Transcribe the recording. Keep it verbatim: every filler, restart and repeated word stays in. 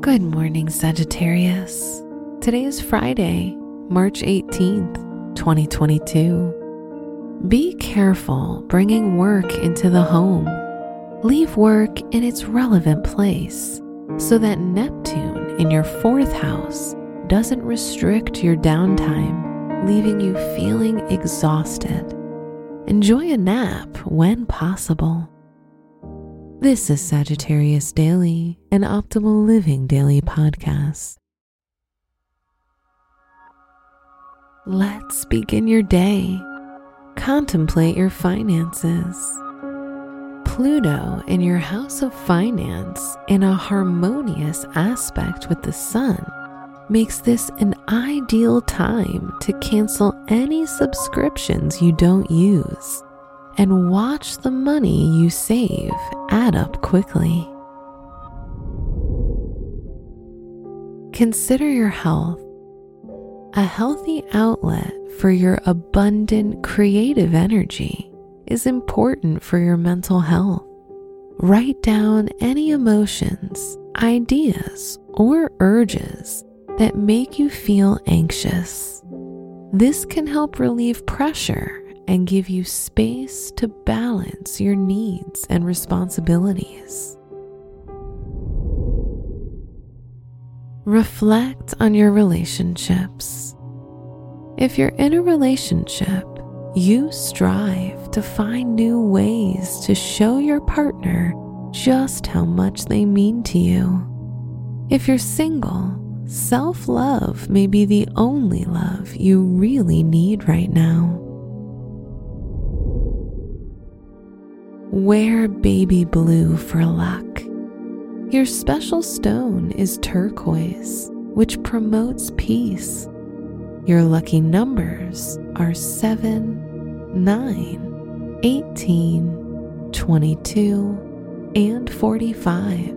Good morning, Sagittarius. Today is Friday, March eighteenth, twenty twenty-two. Be careful bringing work into the home. Leave work in its relevant place so that Neptune in your fourth house doesn't restrict your downtime, leaving you feeling exhausted. Enjoy a nap when possible. This is Sagittarius Daily, an Optimal Living Daily podcast. Let's begin your day. Contemplate your finances. Pluto in your house of finance in a harmonious aspect with the sun makes this an ideal time to cancel any subscriptions you don't use and watch the money you save add up quickly. Consider your health. A healthy outlet for your abundant creative energy is important for your mental health. Write down any emotions, ideas, or urges that make you feel anxious. This can help relieve pressure and give you space to balance your needs and responsibilities. Reflect on your relationships. If you're in a relationship, you strive to find new ways to show your partner just how much they mean to you. If you're single, self-love may be the only love you really need right now. Wear baby blue for luck. Your special stone is turquoise, which promotes peace. Your lucky numbers are seven, nine, eighteen, twenty-two, and forty-five.